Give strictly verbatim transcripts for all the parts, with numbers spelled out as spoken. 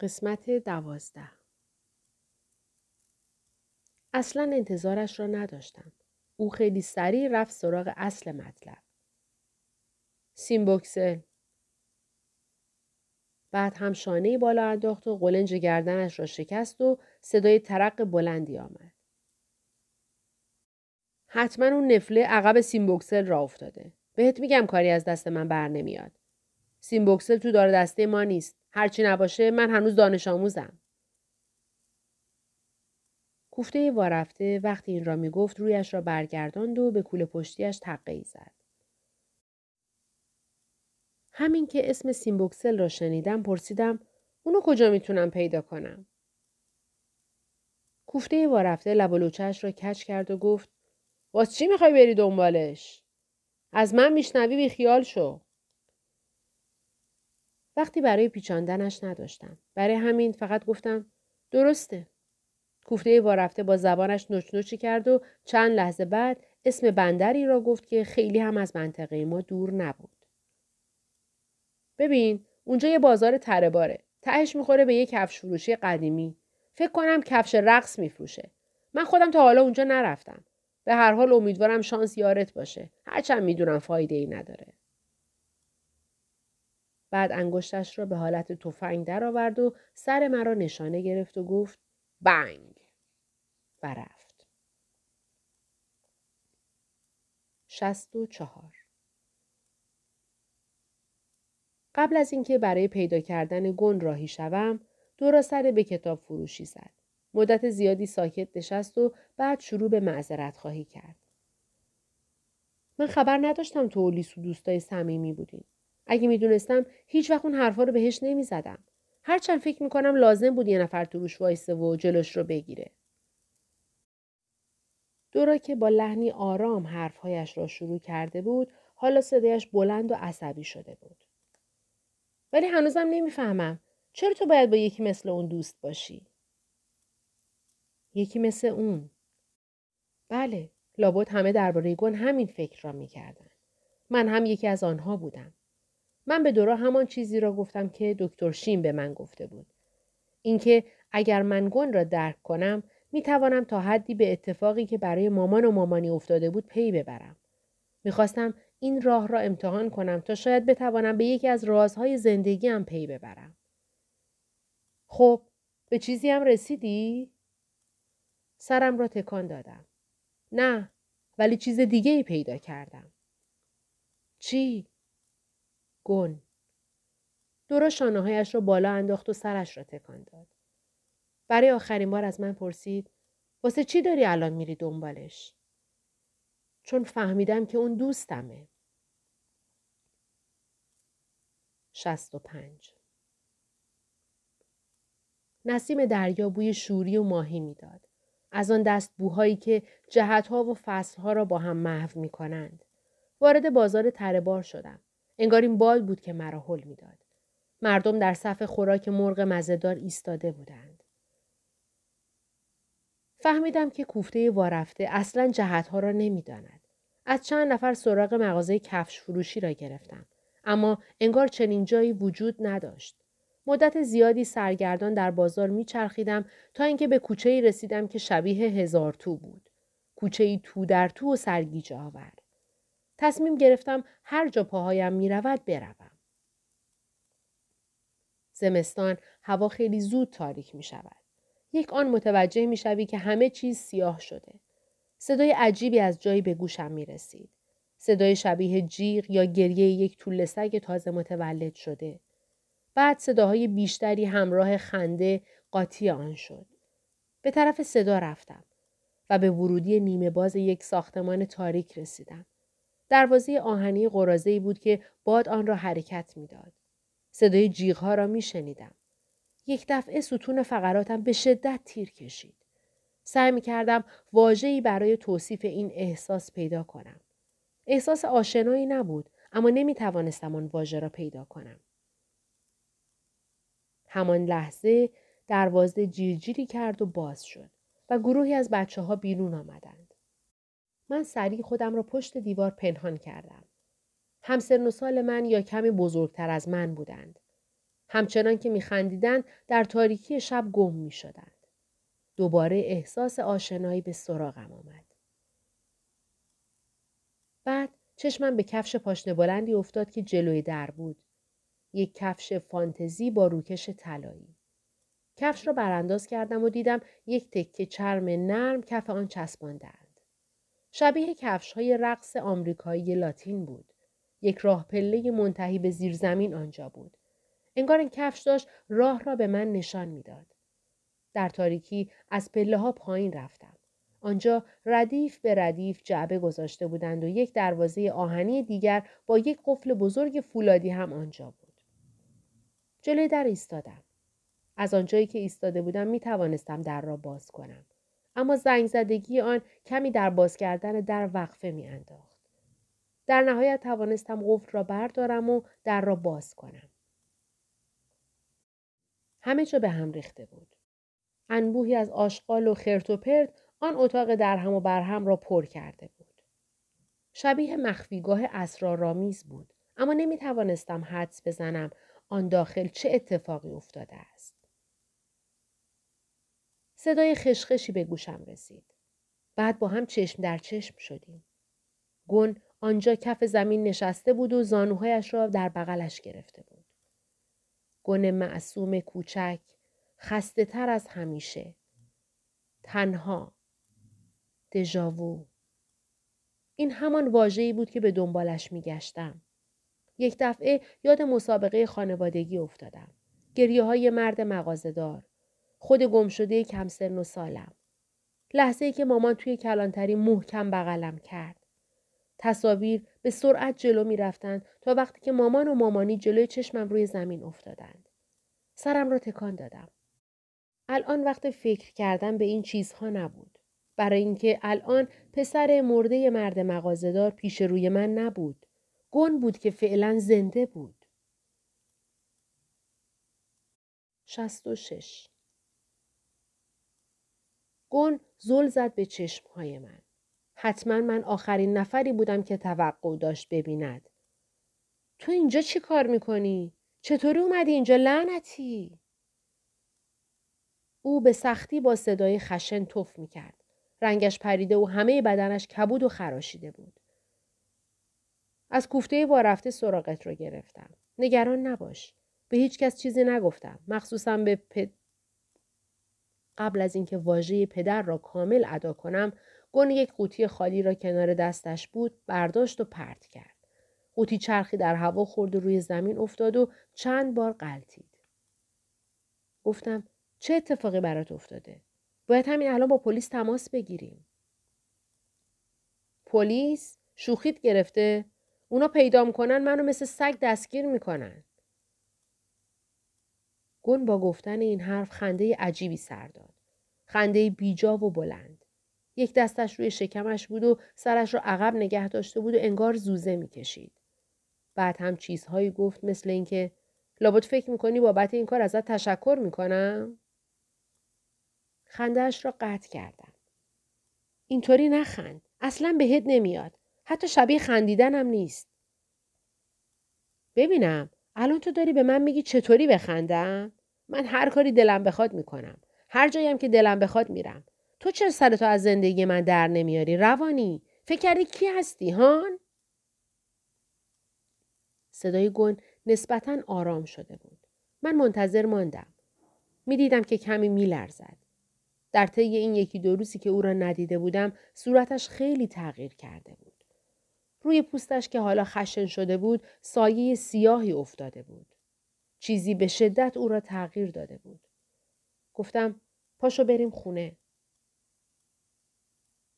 قسمت دوازده. اصلا انتظارش را نداشتم. او خیلی سریع رفت سراغ اصل مطلب. سیمبوکسل. بعد هم شانه‌ای بالا انداخت و قلنج گردنش را شکست و صدای ترق بلندی آمد. حتما اون نفله عقب سیمبوکسل را افتاده. بهت میگم کاری از دست من بر نمیاد. سیمبوکسل تو دار دسته ما نیست. هرچی نباشه من هنوز دانش آموزم. کوفته وارفته وقتی این را می گفت رویش را برگرداند و به کوله پشتیش تقی زد. همین که اسم سیمبوکسل را شنیدم پرسیدم اونو کجا میتونم پیدا کنم؟ کوفته وارفته لب و لوچه‌اش را کج کرد و گفت واس چی میخوای بری دنبالش؟ از من میشنوی بی خیال شو. وقتی برای پیچاندنش نداشتم. برای همین فقط گفتم درسته. کوفته وارفته با زبانش نوچ نوچی کرد و چند لحظه بعد اسم بندری را گفت که خیلی هم از منطقه ما دور نبود. ببین، اونجا یه بازار تره باره. تهش میخوره به یه کفش فروشی قدیمی. فکر کنم کفش رقص میفروشه. من خودم تا حالا اونجا نرفتم. به هر حال امیدوارم شانس یارت باشه. هرچند میدونم فایده ای نداره. بعد انگشتش را به حالت تفنگ در آورد و سر مرا نشانه گرفت و گفت بنگ و رفت. شصت و چهار. قبل از اینکه برای پیدا کردن گون راهی شوم، دورا سر به کتاب فروشی زد. مدت زیادی ساکت نشست و بعد شروع به معذرت خواهی کرد. من خبر نداشتم تو و لیسو دوستای صمیمی بودین. اگه میدونستم هیچ وقت اون حرفا رو بهش نمیزدم. هرچند فکر میکنم لازم بود یه نفر تو روش وایسه و جلوش رو بگیره. دورا که با لحنی آرام حرفهایش را شروع کرده بود، حالا صدایش بلند و عصبی شده بود. ولی هنوزم نمیفهمم چرا تو باید با یکی مثل اون دوست باشی؟ یکی مثل اون؟ بله، لابد همه درباره گون همین فکر را میکردن. من هم یکی از آنها بودم. من به دورا همان چیزی را گفتم که دکتر شیم به من گفته بود. اینکه اگر من گون را درک کنم، می توانم تا حدی به اتفاقی که برای مامان و مامانی افتاده بود پی ببرم. می خواستم این راه را امتحان کنم تا شاید بتوانم به یکی از رازهای زندگیم پی ببرم. خب، به چیزی هم رسیدی؟ سرم را تکان دادم. نه، ولی چیز دیگه ای پیدا کردم. چی؟ گون. دورا شانه‌هایش را بالا انداخت و سرش را تکان داد. برای آخرین بار از من پرسید واسه چی داری الان میری دنبالش؟ چون فهمیدم که اون دوستمه. شصت و پنج. نسیم دریا بوی شوری و ماهی میداد. از آن دست بوهایی که جهت‌ها و فصل‌ها را با هم محو می‌کنند. وارد بازار تره‌بار شدم. انگار این باد بود که مرا هل میداد. مردم در صف خوراک مرغ مزه‌دار ایستاده بودند. فهمیدم که کوفته وارفته اصلاً جهت‌ها را نمی‌داند. از چند نفر سراغ مغازه کفش فروشی را گرفتم، اما انگار چنین جایی وجود نداشت. مدت زیادی سرگردان در بازار می‌چرخیدم تا اینکه به کوچه‌ای رسیدم که شبیه هزار تو بود. کوچه‌ای تو در تو و سرگیجه آور. تصمیم گرفتم هر جا پاهایم می رود بروم. زمستان هوا خیلی زود تاریک می شود. یک آن متوجه می شوی که همه چیز سیاه شده. صدای عجیبی از جایی به گوشم می رسید. صدای شبیه جیغ یا گریه یک توله سگ تازه متولد شده. بعد صداهای بیشتری همراه خنده قاطی آن شد. به طرف صدا رفتم و به ورودی نیمه باز یک ساختمان تاریک رسیدم. دروازه آهنی قرازه‌ای بود که باد آن را حرکت می‌داد. صدای جیغ‌ها را می‌شنیدم. یک دفعه ستون فقراتم به شدت تیر کشید. سعی می‌کردم واژه‌ای برای توصیف این احساس پیدا کنم. احساس آشنایی نبود، اما نمی‌توانستم آن واژه را پیدا کنم. همان لحظه دروازه جیرجیری کرد و باز شد و گروهی از بچه‌ها بیرون آمدند. من سریع خودم را پشت دیوار پنهان کردم. همسن و سال من یا کمی بزرگتر از من بودند. همچنان که می‌خندیدند در تاریکی شب گم می‌شدند. دوباره احساس آشنایی به سراغم آمد. بعد چشمم به کفش پاشنه بلندی افتاد که جلوی در بود. یک کفش فانتزی با روکش طلایی. کفش را برانداز کردم و دیدم یک تکه چرم نرم کف آن چسباندند. شبیه کفش‌های رقص آمریکایی لاتین بود. یک راه پله منتهی به زیرزمین آنجا بود. انگار این کفش داشت راه را به من نشان میداد. در تاریکی از پله‌ها پایین رفتم. آنجا ردیف به ردیف جعبه گذاشته بودند و یک دروازه آهنی دیگر با یک قفل بزرگ فولادی هم آنجا بود. جلوی در ایستادم. از آنجایی که ایستاده بودم می توانستم در را باز کنم. اما زنگ زدگی آن کمی در باز کردن در وقفه می انداخت. در نهایت توانستم قفل را بردارم و در را باز کنم. همه جا به هم ریخته بود. انبوهی از آشغال و خرت و پرت آن اتاق درهم و برهم را پر کرده بود. شبیه مخفیگاه اسرارآمیز بود. اما نمی توانستم حدس بزنم آن داخل چه اتفاقی افتاده است. صدای خشخشی به گوشم رسید. بعد با هم چشم در چشم شدیم. گون آنجا کف زمین نشسته بود و زانوهایش را در بغلش گرفته بود. گون معصوم کوچک، خسته تر از همیشه. تنها. دژاوو. این همان واژه‌ای بود که به دنبالش می‌گشتم. یک دفعه یاد مسابقه خانوادگی افتادم. گریه‌های مرد مغازه‌دار. خود گمشده کم سن و سالم. لحظه‌ای که مامان توی کلانتری محکم بغلم کرد. تصاویر به سرعت جلو می‌رفتند تا وقتی که مامان و مامانی جلوی چشمم روی زمین افتادند. سرم را تکان دادم. الان وقت فکر کردن به این چیزها نبود. برای اینکه الان پسر مرده مرد مغازه‌دار پیش روی من نبود. گون بود که فعلا زنده بود. شست و شش گون زل زد به چشمهای من. حتما من آخرین نفری بودم که توقع داشت ببیند. تو اینجا چی کار میکنی؟ چطوری اومدی اینجا لعنتی؟ او به سختی با صدای خشن تف میکرد. رنگش پریده و همه بدنش کبود و خراشیده بود. از کوفته وارفته سراغت رو گرفتم. نگران نباش. به هیچ کس چیزی نگفتم. مخصوصا به پد... قبل از اینکه واژه پدر را کامل ادا کنم، گون یک قوطی خالی را کنار دستش بود، برداشت و پرت کرد. قوطی چرخی در هوا خورد و روی زمین افتاد و چند بار غلتید. گفتم چه اتفاقی برات افتاده؟ باید همین الان با پلیس تماس بگیریم. پلیس شوخیت گرفته؟ اونا پیدام کنن منو مثل سگ دستگیر میکنن. گون با گفتن این حرف خنده عجیبی سر داد. خنده بیجا و بلند. یک دستش روی شکمش بود و سرش رو عقب نگه داشته بود و انگار زوزه میکشید. بعد هم چیزهایی گفت مثل اینکه لابد فکر میکنی بابت این کار ازت تشکر میکنم؟ خندهش رو قطع کردم. اینطوری نخند. اصلا بهت نمیاد. حتی شبیه خندیدنم نیست. ببینم، الان تو داری به من میگی چطوری بخندم؟ من هر کاری دلم بخواد میکنم. هر جاییم که دلم بخواد میرم. تو چرا سرتو از زندگی من در نمیاری؟ روانی؟ فکر کردی کی هستی؟ هان؟ صدای گون نسبتاً آرام شده بود. من منتظر ماندم. میدیدم که کمی میلرزد. در طی این یکی دو روزی که او را ندیده بودم، صورتش خیلی تغییر کرده بود. روی پوستش که حالا خشن شده بود، سایه سیاهی افتاده بود. چیزی به شدت او را تغییر داده بود. گفتم پاشو بریم خونه.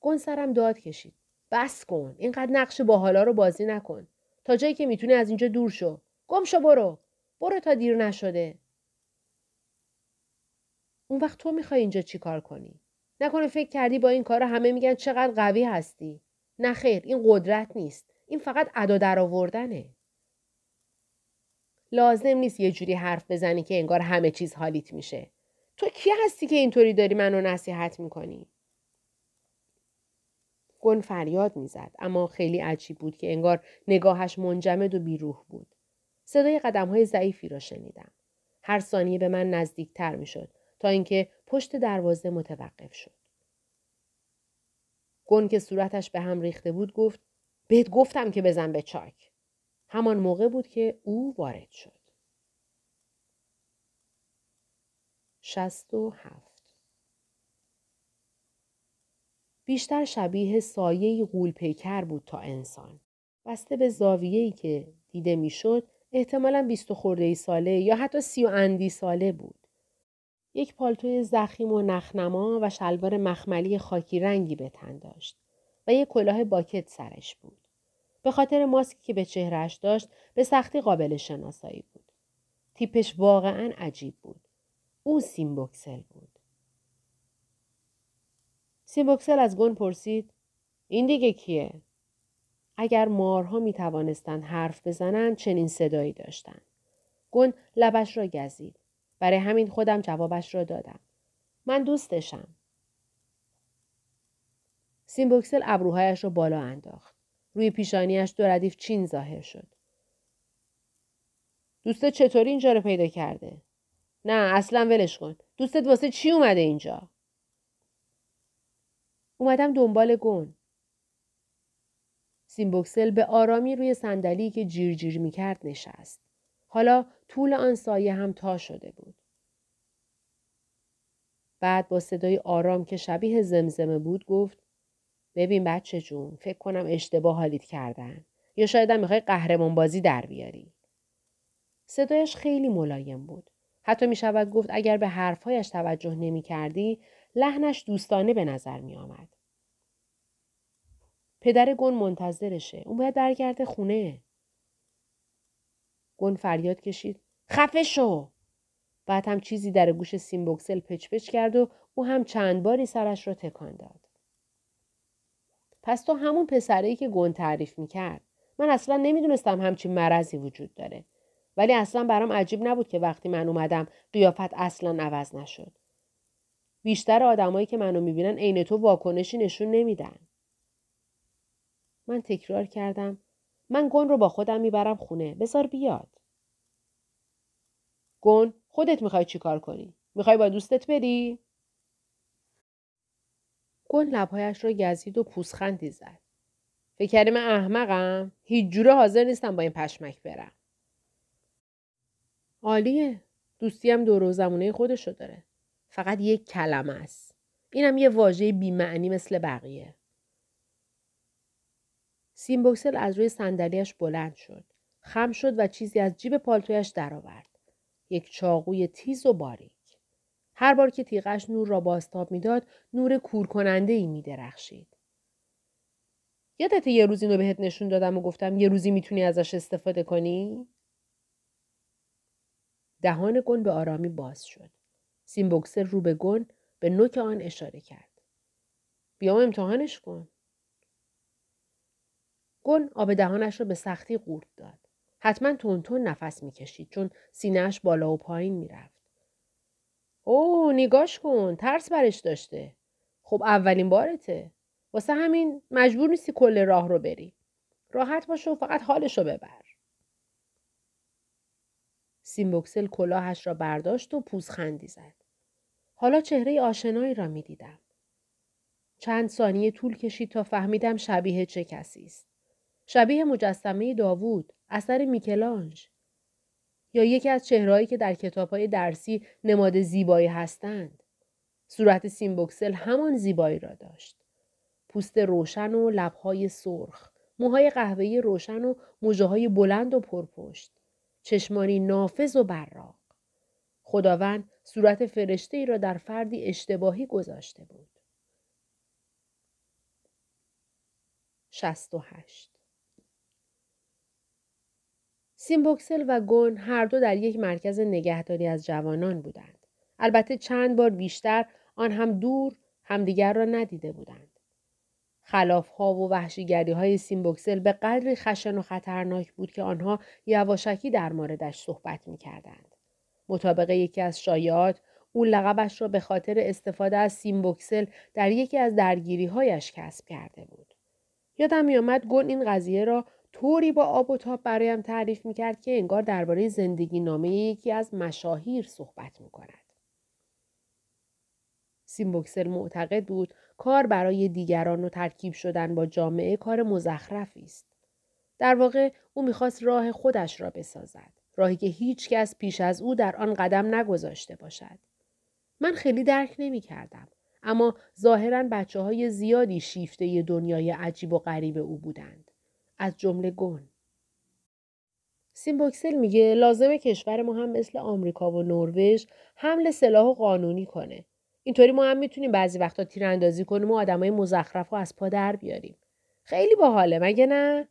گون سرم داد کشید. بس کن. اینقدر نقش باحالا رو بازی نکن. تا جایی که میتونی از اینجا دور شو. گم شو برو. برو تا دیر نشده. اون وقت تو میخوای اینجا چی کار کنی؟ نکنه فکر کردی با این کارا همه میگن چقدر قوی هستی؟ نه خیر، این قدرت نیست. این فقط ادا در آوردنه. لازم نیست یه جوری حرف بزنی که انگار همه چیز حالیت میشه. تو کی هستی که اینطوری داری منو نصیحت میکنی؟ گون فریاد میزد، اما خیلی عجیب بود که انگار نگاهش منجمد و بیروح بود. صدای قدمهای ضعیفی را شنیدم. هر ثانیه به من نزدیکتر می شد تا اینکه پشت دروازه متوقف شد. گون که صورتش به هم ریخته بود گفت بهت گفتم که بزن به چاک. همان موقع بود که او وارد شد. شصت و هفت بیشتر شبیه سایه‌ای غول‌پیکر بود تا انسان. بسته به زاویه‌ای که دیده می‌شد احتمالاً بیست و خورده‌ای ساله یا حتی سی و اندی ساله بود. یک پالتوی ضخیم و نخنما و شلوار مخملی خاکی رنگی به تن داشت و یک کلاه باکت سرش بود. به خاطر ماسکی که به چهرهش داشت به سختی قابل شناسایی بود. تیپش واقعاً عجیب بود. او سیمبوکسل بود. سیمبوکسل از گون پرسید این دیگه کیه؟ اگر مارها می توانستند حرف بزنند چنین صدایی داشتند. گون لبش را گزید. برای همین خودم جوابش را دادم. من دوستشم. سیمبوکسل ابروهایش را بالا انداخت. روی پیشانیش دو ردیف چین ظاهر شد. دوستت چطوری اینجا رو پیدا کرده؟ نه اصلا ولش کن. دوستت واسه چی اومده اینجا؟ اومدم دنبال گون. سیمبوکسل به آرامی روی صندلی که جیر جیر می کرد نشست. حالا طول آن سایه هم تا شده بود. بعد با صدای آرام که شبیه زمزمه بود گفت ببین بچه جون، فکر کنم اشتباه حالیت کردن یا شاید هم میخوای قهرمان بازی در بیاری. صدایش خیلی ملایم بود. حتی میشود گفت اگر به حرفهایش توجه نمی کردی لحنش دوستانه به نظر می آمد. پدر گون منتظرشه. اون باید برگرده خونه. گون فریاد کشید. خفه شو! بعد هم چیزی در گوش سیمبوکسل پچ پچ کرد و او هم چند باری سرش رو تکان داد. پس تو همون پسرهی که گون تعریف میکرد. من اصلا نمیدونستم همچین مرضی وجود داره. ولی اصلا برام عجیب نبود که وقتی من اومدم قیافت اصلا عوض نشد. بیشتر آدمایی که منو میبینن عین تو واکنشی نشون نمیدن. من تکرار کردم. من گون رو با خودم میبرم خونه. بذار بیاد. گون خودت میخوای چی کار کنی؟ میخوای با دوستت بری؟ گون لبهایش رو گزید و پوزخندی زد. فکر کردی من احمقم؟ هیچ جوره حاضر نیستم با این پشمک برم. عالیه. دوستیم دور و زمونه خودشو داره. فقط یک کلمه است. اینم یه واژه بی‌معنی مثل بقیه. سیمبوکسل از روی صندلیاش بلند شد. خم شد و چیزی از جیب پالتویش درآورد. یک چاقوی تیز و باریک. هر بار که تیغش نور را بازتاب میداد، نور کورکننده‌ای میدرخشید. یادت یه روز اینو بهت نشون دادم و گفتم یه روزی میتونی ازش استفاده کنی؟ دهان گون به آرامی باز شد. سیمبوکسل رو به گون به نوک آن اشاره کرد. بیا امتحانش کن. گون آب دهانش را به سختی قورت داد. حتما تونتون نفس میکشید چون سینه‌اش بالا و پایین میرفت. اوه نگاش کن. ترس برش داشته. خب اولین بارته. واسه همین مجبور نیستی کل راه رو بری. راحت باش و فقط حالش رو ببر. سیمبوکسل کلاهش را برداشت و پوزخندی زد. حالا چهره آشنایی را می دیدم. چند ثانیه طول کشید تا فهمیدم شبیه چه کسی است. شبیه مجسمه داوود، اثر میکلانج یا یکی از چهرهایی که در کتاب‌های درسی نماد زیبایی هستند. صورت سیمبوکسل همان زیبایی را داشت. پوست روشن و لب‌های سرخ، موهای قهوه‌ای روشن و مژه‌های بلند و پرپشت. چشمانی نافذ و براق. خداوند صورت فرشته‌ای را در فردی اشتباهی گذاشته بود. شصت و هشت سیمبوکسل و گون هر دو در یک مرکز نگهداری از جوانان بودند. البته چند بار بیشتر آن هم دور همدیگر را ندیده بودند. خلاف‌ها و وحشیگری‌های سیمبوکسل به قدری خشن و خطرناک بود که آنها یواشکی در موردش صحبت می‌کردند. مطابق یکی از شایعات، او لقبش را به خاطر استفاده از سیمبوکسل در یکی از درگیری‌هایش کسب کرده بود. یادم می‌آمد گون این قضیه را طوری با آب و تاب برایم تعریف میکرد که انگار درباره زندگی نامه یکی از مشاهیر صحبت میکند. سیمبوکسل معتقد بود کار برای دیگران و ترکیب شدن با جامعه کار مزخرفی است. در واقع او میخواست راه خودش را بسازد. راهی که هیچ کس پیش از او در آن قدم نگذاشته باشد. من خیلی درک نمی کردم. اما ظاهراً بچه های زیادی شیفته دنیای عجیب و غریب او بودند. از جمله گون. سیمبوکسل میگه لازمه کشور ما هم مثل آمریکا و نروژ حمل سلاح قانونی کنه. اینطوری ما هم میتونیم بعضی وقتا تیراندازی کنیم و آدمای مزخرفو از پا در بیاریم. خیلی باحاله مگه نه؟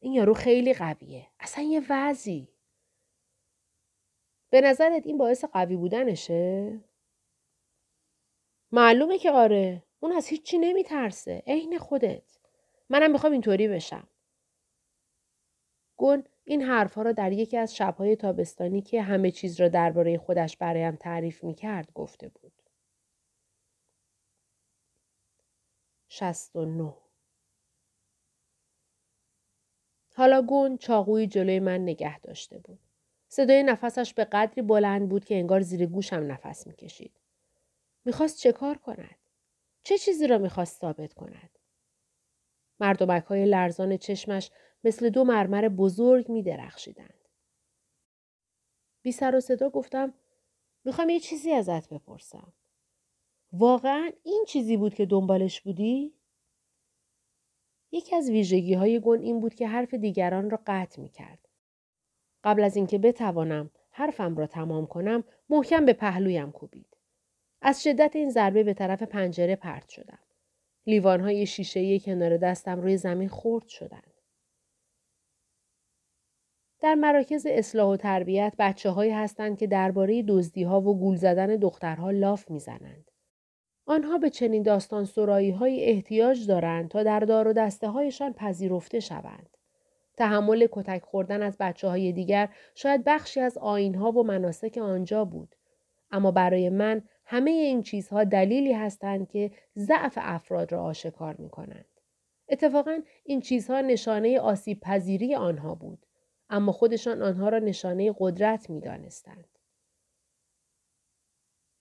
این یارو خیلی قویه. اصلا یه وضعی. به نظرت این باعث قوی بودنشه؟ معلومه که آره. اون از هیچ چی نمیترسه. عین خودت. منم میخوام اینطوری بشم. گون این حرفها را در یکی از شبهای تابستانی که همه چیز را درباره خودش برایم تعریف میکرد گفته بود. شصت و نه. حالا گون چاقویی جلوی من نگه داشته بود. صدای نفسش به قدری بلند بود که انگار زیر گوشم نفس میکشید. میخواست چه کار کند؟ چه چیزی را میخواست ثابت کند؟ مردمک های لرزان چشمش مثل دو مرمر بزرگ میدرخشیدند. بی سر و صدا گفتم میخوام یه چیزی ازت بپرسم. واقعا این چیزی بود که دنبالش بودی؟ یکی از ویژگی های گون این بود که حرف دیگران را قطع میکرد. قبل از اینکه بتوانم حرفم را تمام کنم محکم به پهلویم کوبید. از شدت این ضربه به طرف پنجره پرت شدم. لیوانهای شیشه‌ای کنار دستم روی زمین خورد شدند. در مراکز اصلاح و تربیت بچه‌هایی هستند که درباره دزدی‌ها و گول زدن دخترها لاف می‌زنند. آنها به چنین داستان سرایی‌های احتیاج دارند تا در دار و دسته‌هایشان پذیرفته شوند. تحمل کتک خوردن از بچه‌های دیگر شاید بخشی از آیین‌ها و مناسک آنجا بود، اما برای من همه این چیزها دلیلی هستند که ضعف افراد را آشکار می‌کنند. اتفاقاً این چیزها نشانه آسیب پذیری آنها بود، اما خودشان آنها را نشانه قدرت می‌دانستند.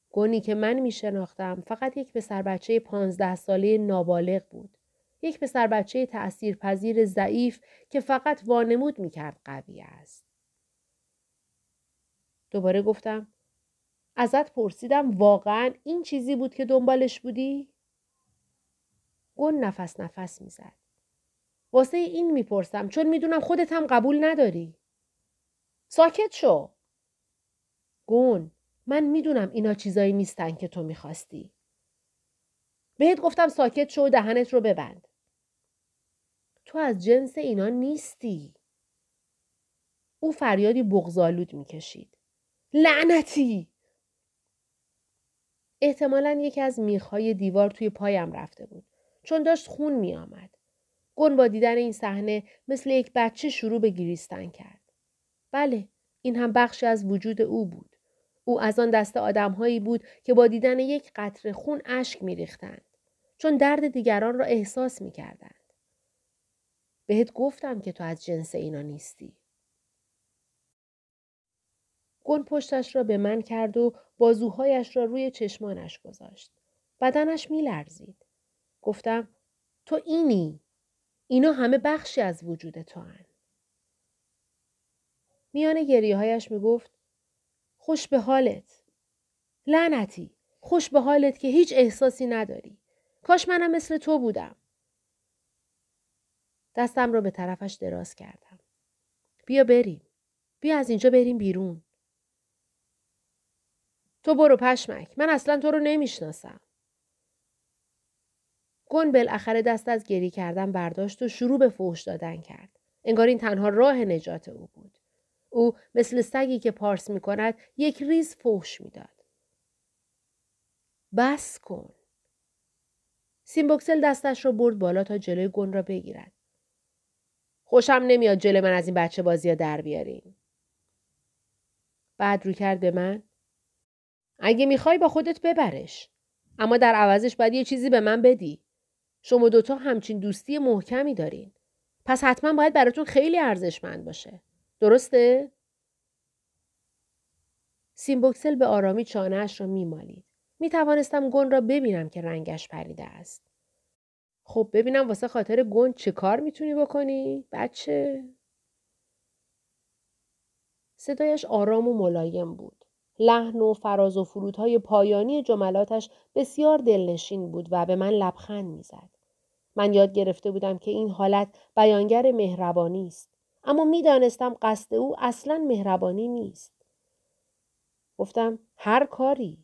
گونی که من می‌شناختم فقط یک پسر بچه پانزده ساله نابالغ بود. یک پسر بچه تأثیرپذیر ضعیف که فقط وانمود می‌کرد قوی است. دوباره گفتم ازت پرسیدم واقعاً این چیزی بود که دنبالش بودی؟ گون نفس نفس می‌زد. واسه این می‌پرسم چون می‌دونم خودت هم قبول نداری. ساکت شو. گون من میدونم اینا چیزایی نیستن که تو میخواستی. بهت گفتم ساکت شو و دهنت رو ببند. تو از جنس اینا نیستی. او فریادی بغض‌آلود میکشید. لعنتی! احتمالاً یکی از میخ‌های دیوار توی پایم رفته بود. چون داشت خون میآمد. گون با دیدن این صحنه مثل یک بچه شروع به گریستن کرد. بله، این هم بخشی از وجود او بود. او از آن دست آدم‌هایی بود که با دیدن یک قطره خون اشک می‌ریختند چون درد دیگران را احساس می‌کردند. بهت گفتم که تو از جنس اینا نیستی. گون پشتش را به من کرد و بازوهایش را روی چشمانش گذاشت. بدنش می‌لرزید. گفتم تو اینی. اینا همه بخشی از وجود تو هستند. میان گریه‌هایش می‌گفت خوش به حالت. لعنتی. خوش به حالت که هیچ احساسی نداری. کاش منم مثل تو بودم. دستم رو به طرفش دراز کردم. بیا بریم. بیا از اینجا بریم بیرون. تو برو پشمک. من اصلا تو رو نمیشناسم. گون بالاخره دست از گری کردن برداشت و شروع به فحش دادن کرد. انگار این تنها راه نجات او بود. او مثل سگی که پارس می کند یک ریز فحش می داد. بس کن. سیمبوکسل دستش را برد بالا تا جلوی گون را بگیرد. خوشم نمیاد جلوی من از این بچه بازی ها در بیاریم. بعد رو کرد به من. اگه می خوای با خودت ببرش. اما در عوضش باید یه چیزی به من بدی. شما دوتا همچین دوستی محکمی دارین. پس حتما باید براتون خیلی ارزشمند باشه. درسته؟ سیمبوکسل به آرامی چانه‌اش را میمالید. میتوانستم گون را ببینم که رنگش پریده است. خب ببینم واسه خاطر گون چه کار میتونی بکنی؟ بچه؟ صدایش آرام و ملایم بود. لحن و فراز و فرودهای پایانی جملاتش بسیار دلنشین بود و به من لبخند میزد. من یاد گرفته بودم که این حالت بیانگر مهربانی است. اما میدانستم قصد او اصلاً مهربانی نیست. گفتم هر کاری.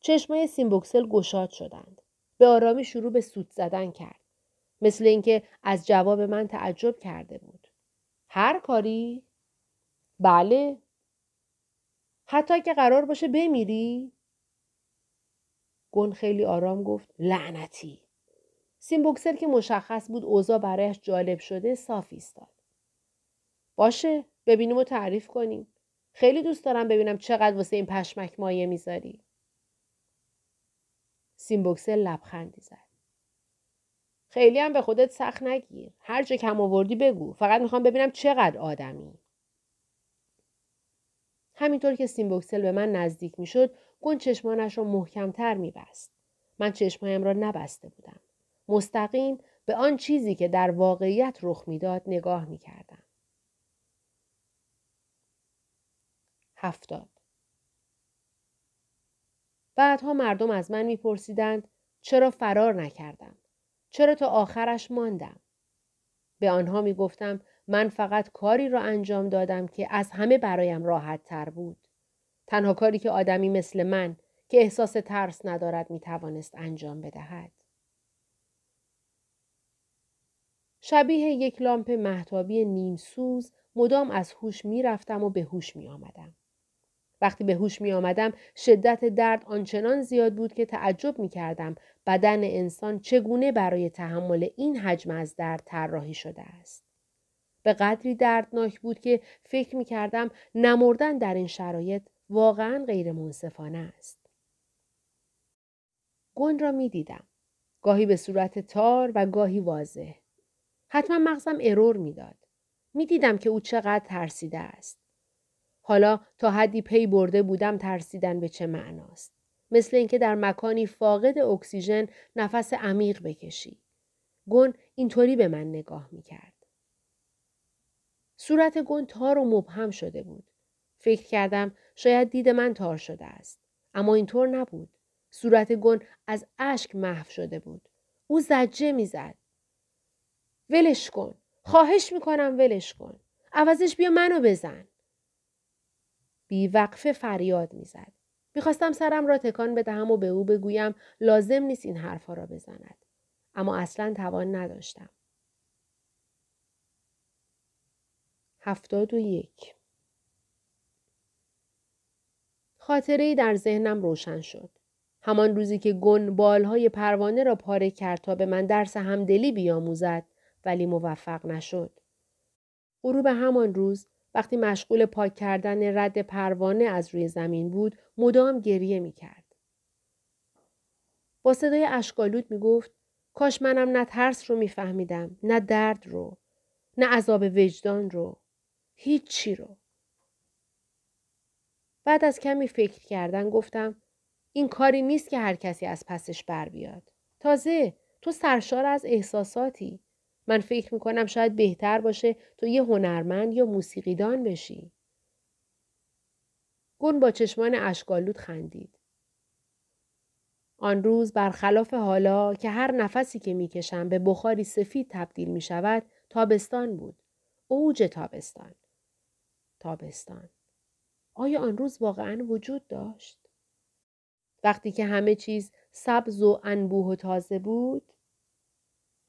چشمای سیمبوکسل گشاد شدند. به آرامی شروع به سوت زدن کرد. مثل اینکه از جواب من تعجب کرده بود. هر کاری؟ بله. حتی که قرار باشه بمیری؟ گون خیلی آرام گفت لعنتی. سیمبوکسل که مشخص بود اوضاع برایش جالب شده صافی ایستاد. باشه ببینیم و تعریف کنیم. خیلی دوست دارم ببینم چقدر واسه این پشمک مایه میذاری. سیمبوکسل لبخندی زد. خیلی هم به خودت سخت نگیر. هر چه کم آوردی بگو. فقط میخوام ببینم چقدر آدمی. همینطور که سیمبوکسل به من نزدیک میشد، گون چشمانش را محکمتر میبست. من چشمهایم را نبسته بودم. مستقیم به آن چیزی که در واقعیت رخ میداد نگاه میکردم. هفتاد. بعدها مردم از من میپرسیدند چرا فرار نکردم؟ چرا تا آخرش ماندم؟ به آنها میگفتم من فقط کاری را انجام دادم که از همه برایم راحت تر بود. تنها کاری که آدمی مثل من که احساس ترس ندارد میتوانست انجام بدهد. شبیه یک لامپ مهتابی نیم سوز مدام از هوش میرفتم و به هوش میآمدم. وقتی به هوش می آمدم شدت درد آنچنان زیاد بود که تعجب می کردم بدن انسان چگونه برای تحمل این حجم از درد طراحی شده است. به قدری دردناک بود که فکر می کردم نمردن در این شرایط واقعا غیر منصفانه است. گون را می دیدم. گاهی به صورت تار و گاهی واضح. حتما مغزم ارور می داد. می دیدم که او چقدر ترسیده است. حالا تا حدی پی برده بودم ترسیدن به چه معناست. مثل اینکه در مکانی فاقد اکسیژن نفس عمیق بکشی. گون اینطوری به من نگاه میکرد. صورت گون تار و مبهم شده بود. فکر کردم شاید دید من تار شده است. اما اینطور نبود. صورت گون از اشک محو شده بود. او زجه میزد. ولش کن. خواهش میکنم ولش کن. عوضش بیا منو بزن. بی وقفه فریاد میزد. میخواستم سرم را تکان بدهم و به او بگویم لازم نیست این حرفا را بزند. اما اصلا توان نداشتم. هفتاد و یک. خاطره‌ای در ذهنم روشن شد. همان روزی که گون بالهای پروانه را پاره کرد تا به من درس همدلی بیاموزد ولی موفق نشد. غروب همان روز وقتی مشغول پاک کردن رد پروانه از روی زمین بود، مدام گریه می کرد. با صدای اشک‌آلود می گفت، کاش منم نه ترس رو می فهمیدم، نه درد رو، نه عذاب وجدان رو، هیچ چی رو. بعد از کمی فکر کردن گفتم، این کاری نیست که هر کسی از پسش بر بیاد. تازه، تو سرشار از احساساتی. من فکر میکنم شاید بهتر باشه تو یه هنرمند یا موسیقیدان بشی. گون با چشمان اشک‌آلود خندید. آن روز برخلاف حالا که هر نفسی که میکشم به بخاری سفید تبدیل میشود تابستان بود. اوج تابستان. تابستان. آیا آن روز واقعاً وجود داشت؟ وقتی که همه چیز سبز و انبوه و تازه بود؟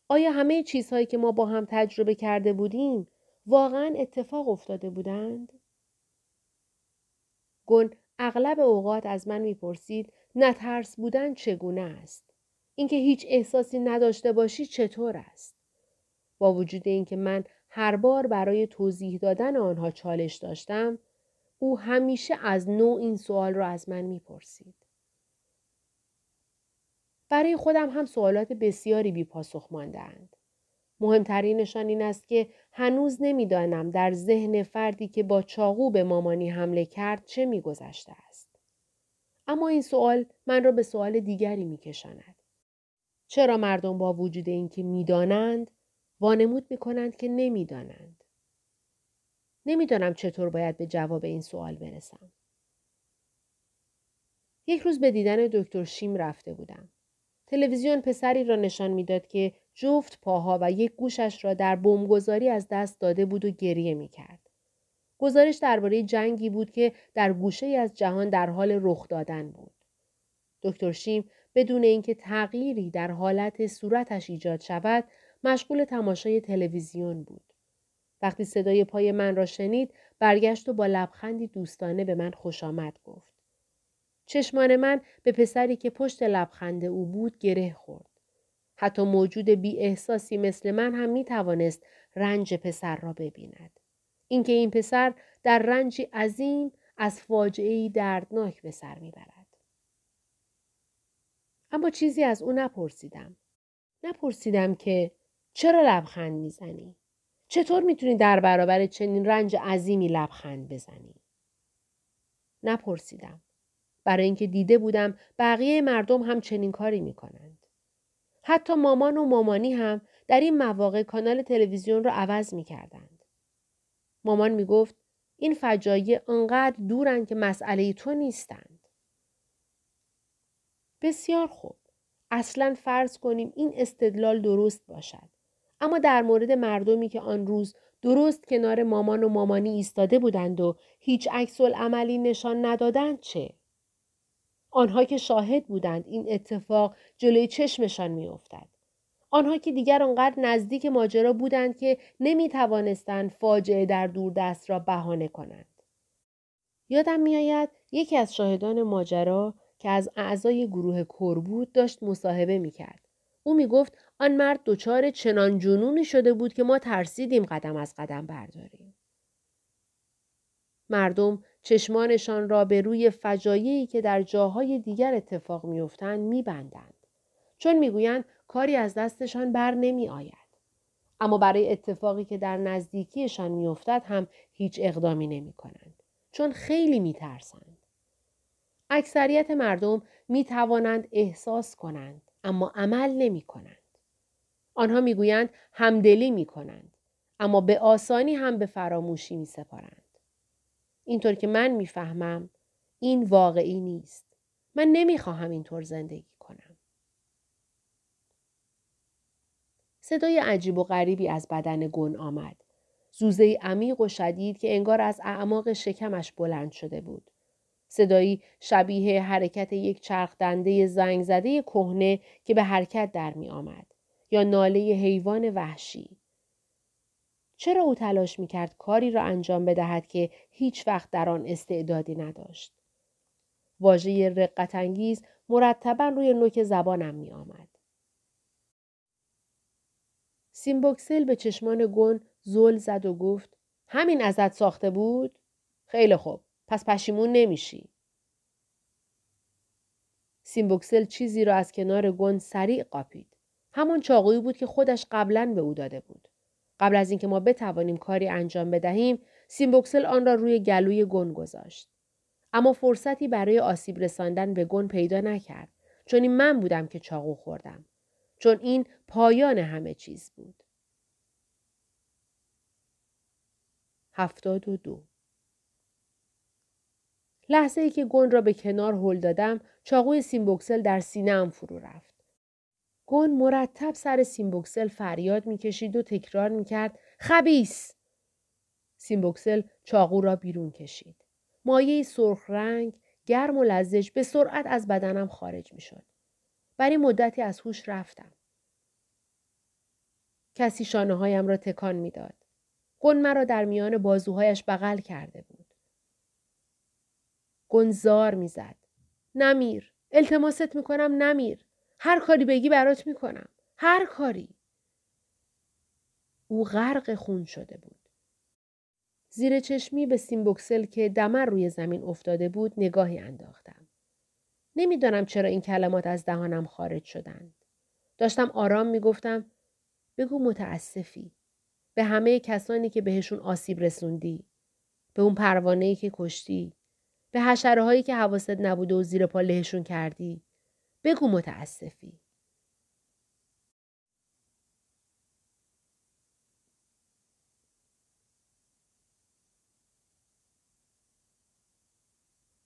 آیا همه چیزهایی که ما با هم تجربه کرده بودیم واقعاً اتفاق افتاده بودند؟ گون اغلب اوقات از من میپرسید نترس بودن چگونه است؟ اینکه هیچ احساسی نداشته باشی چطور است؟ با وجود اینکه من هر بار برای توضیح دادن آنها چالش داشتم، او همیشه از نو این سوال را از من میپرسید. برای خودم هم سوالات بسیاری بی پاسخ مانده‌اند. مهمترینشان این است که هنوز نمیدانم در ذهن فردی که با چاقو به مامانی حمله کرد چه میگذشته است. اما این سوال من را به سوال دیگری میکشاند. چرا مردم با وجود اینکه میدانند وانمود میکنند که نمیدانند؟ نمیدانم چطور باید به جواب این سوال برسم. یک روز به دیدن دکتر شیم رفته بودم. تلویزیون پسری را نشان میداد که جفت پاها و یک گوشش را در بمبگذاری از دست داده بود و گریه میکرد. گزارش درباره جنگی بود که در گوشه‌ای از جهان در حال رخ دادن بود. دکتر شیم بدون اینکه تغییری در حالت صورتش ایجاد شود، مشغول تماشای تلویزیون بود. وقتی صدای پای من را شنید، برگشت و با لبخندی دوستانه به من خوش آمد گفت. چشمان من به پسری که پشت لبخند او بود گره خورد. حتی موجود بی احساسی مثل من هم می توانست رنج پسر را ببیند. اینکه این پسر در رنجی عظیم از فاجعه‌ای دردناک به سر می برد. اما چیزی از او نپرسیدم. نپرسیدم که چرا لبخند می زنی؟ چطور می تونی در برابر چنین رنج عظیمی لبخند بزنی؟ نپرسیدم. برای اینکه دیده بودم بقیه مردم هم چنین کاری می کنند. حتی مامان و مامانی هم در این مواقع کانال تلویزیون را عوض می کردند. مامان می گفت این فجایع انقدر دورن که مسئله تو نیستند. بسیار خوب. اصلاً فرض کنیم این استدلال درست باشد. اما در مورد مردمی که آن روز درست کنار مامان و مامانی ایستاده بودند و هیچ عکس‌العملی نشان ندادند چه؟ آنها که شاهد بودند این اتفاق جلوی چشمشان می افتد. آنها که دیگر آنقدر نزدیک ماجرا بودند که نمی توانستند فاجعه در دوردست را بهانه کنند. یادم می آید یکی از شاهدان ماجرا که از اعضای گروه کور بود داشت مصاحبه می کرد. او می گفت آن مرد دچار چنان جنونی شده بود که ما ترسیدیم قدم از قدم برداریم. مردم چشمانشان را به روی فجایعی که در جاهای دیگر اتفاق می افتند می بندند. چون می گویند کاری از دستشان بر نمی آید. اما برای اتفاقی که در نزدیکیشان می افتد هم هیچ اقدامی نمی کنند. چون خیلی می ترسند. اکثریت مردم می توانند احساس کنند اما عمل نمی کنند. آنها می گویند همدلی می کنند اما به آسانی هم به فراموشی می سپارند. اینطور که من می فهمم این واقعی نیست. من نمی خواهم اینطور زندگی کنم. صدای عجیب و غریبی از بدن گون آمد. زوزه عمیق و شدید که انگار از اعماق شکمش بلند شده بود. صدایی شبیه حرکت یک چرخ دنده زنگ زده کهنه که به حرکت در می آمد یا ناله حیوان وحشی. چرا او تلاش می کرد کاری را انجام بدهد که هیچ وقت در آن استعدادی نداشت؟ واژه رقت انگیز مرتباً روی نوک زبانم می آمد. سیمبوکسل به چشمان گون زل زد و گفت همین ازت ساخته بود؟ خیلی خوب. پس پشیمون نمیشی. سیمبوکسل چیزی را از کنار گون سریع قاپید. همون چاقویی بود که خودش قبلاً به او داده بود. قبل از اینکه ما بتوانیم کاری انجام بدهیم، سیمبوکسل آن را روی گلوی گون گذاشت. اما فرصتی برای آسیب رساندن به گون پیدا نکرد. چون این من بودم که چاقو خوردم. چون این پایان همه چیز بود. هفتاد و دو لحظه ای که گون را به کنار هل دادم، چاقوی سیمبوکسل در سینه‌ام فرو رفت. گون مرتب سر سیمبوکسل فریاد می‌کشید و تکرار می‌کرد: خبیث! سیمبوکسل چاقو را بیرون کشید. مایعی سرخ رنگ، گرم و لزج به سرعت از بدنم خارج می‌شد. برای مدتی از هوش رفتم. کسی شانه‌هایم را تکان می‌داد. گون مرا در میان بازوهایش بغل کرده بود. گون زار می زد. نمیر. التماست می کنم نمیر. هر کاری بگی برات می کنم. هر کاری. او غرق خون شده بود. زیر چشمی به سیمبوکسل که دمر روی زمین افتاده بود نگاهی انداختم. نمی دانم چرا این کلمات از دهانم خارج شدند. داشتم آرام می گفتم بگو متاسفی. به همه کسانی که بهشون آسیب رسوندی. به اون پروانه‌ای که کشتی. به حشره‌هایی که حواست نبود و زیر پا لهشون کردی. بگو متاسفی.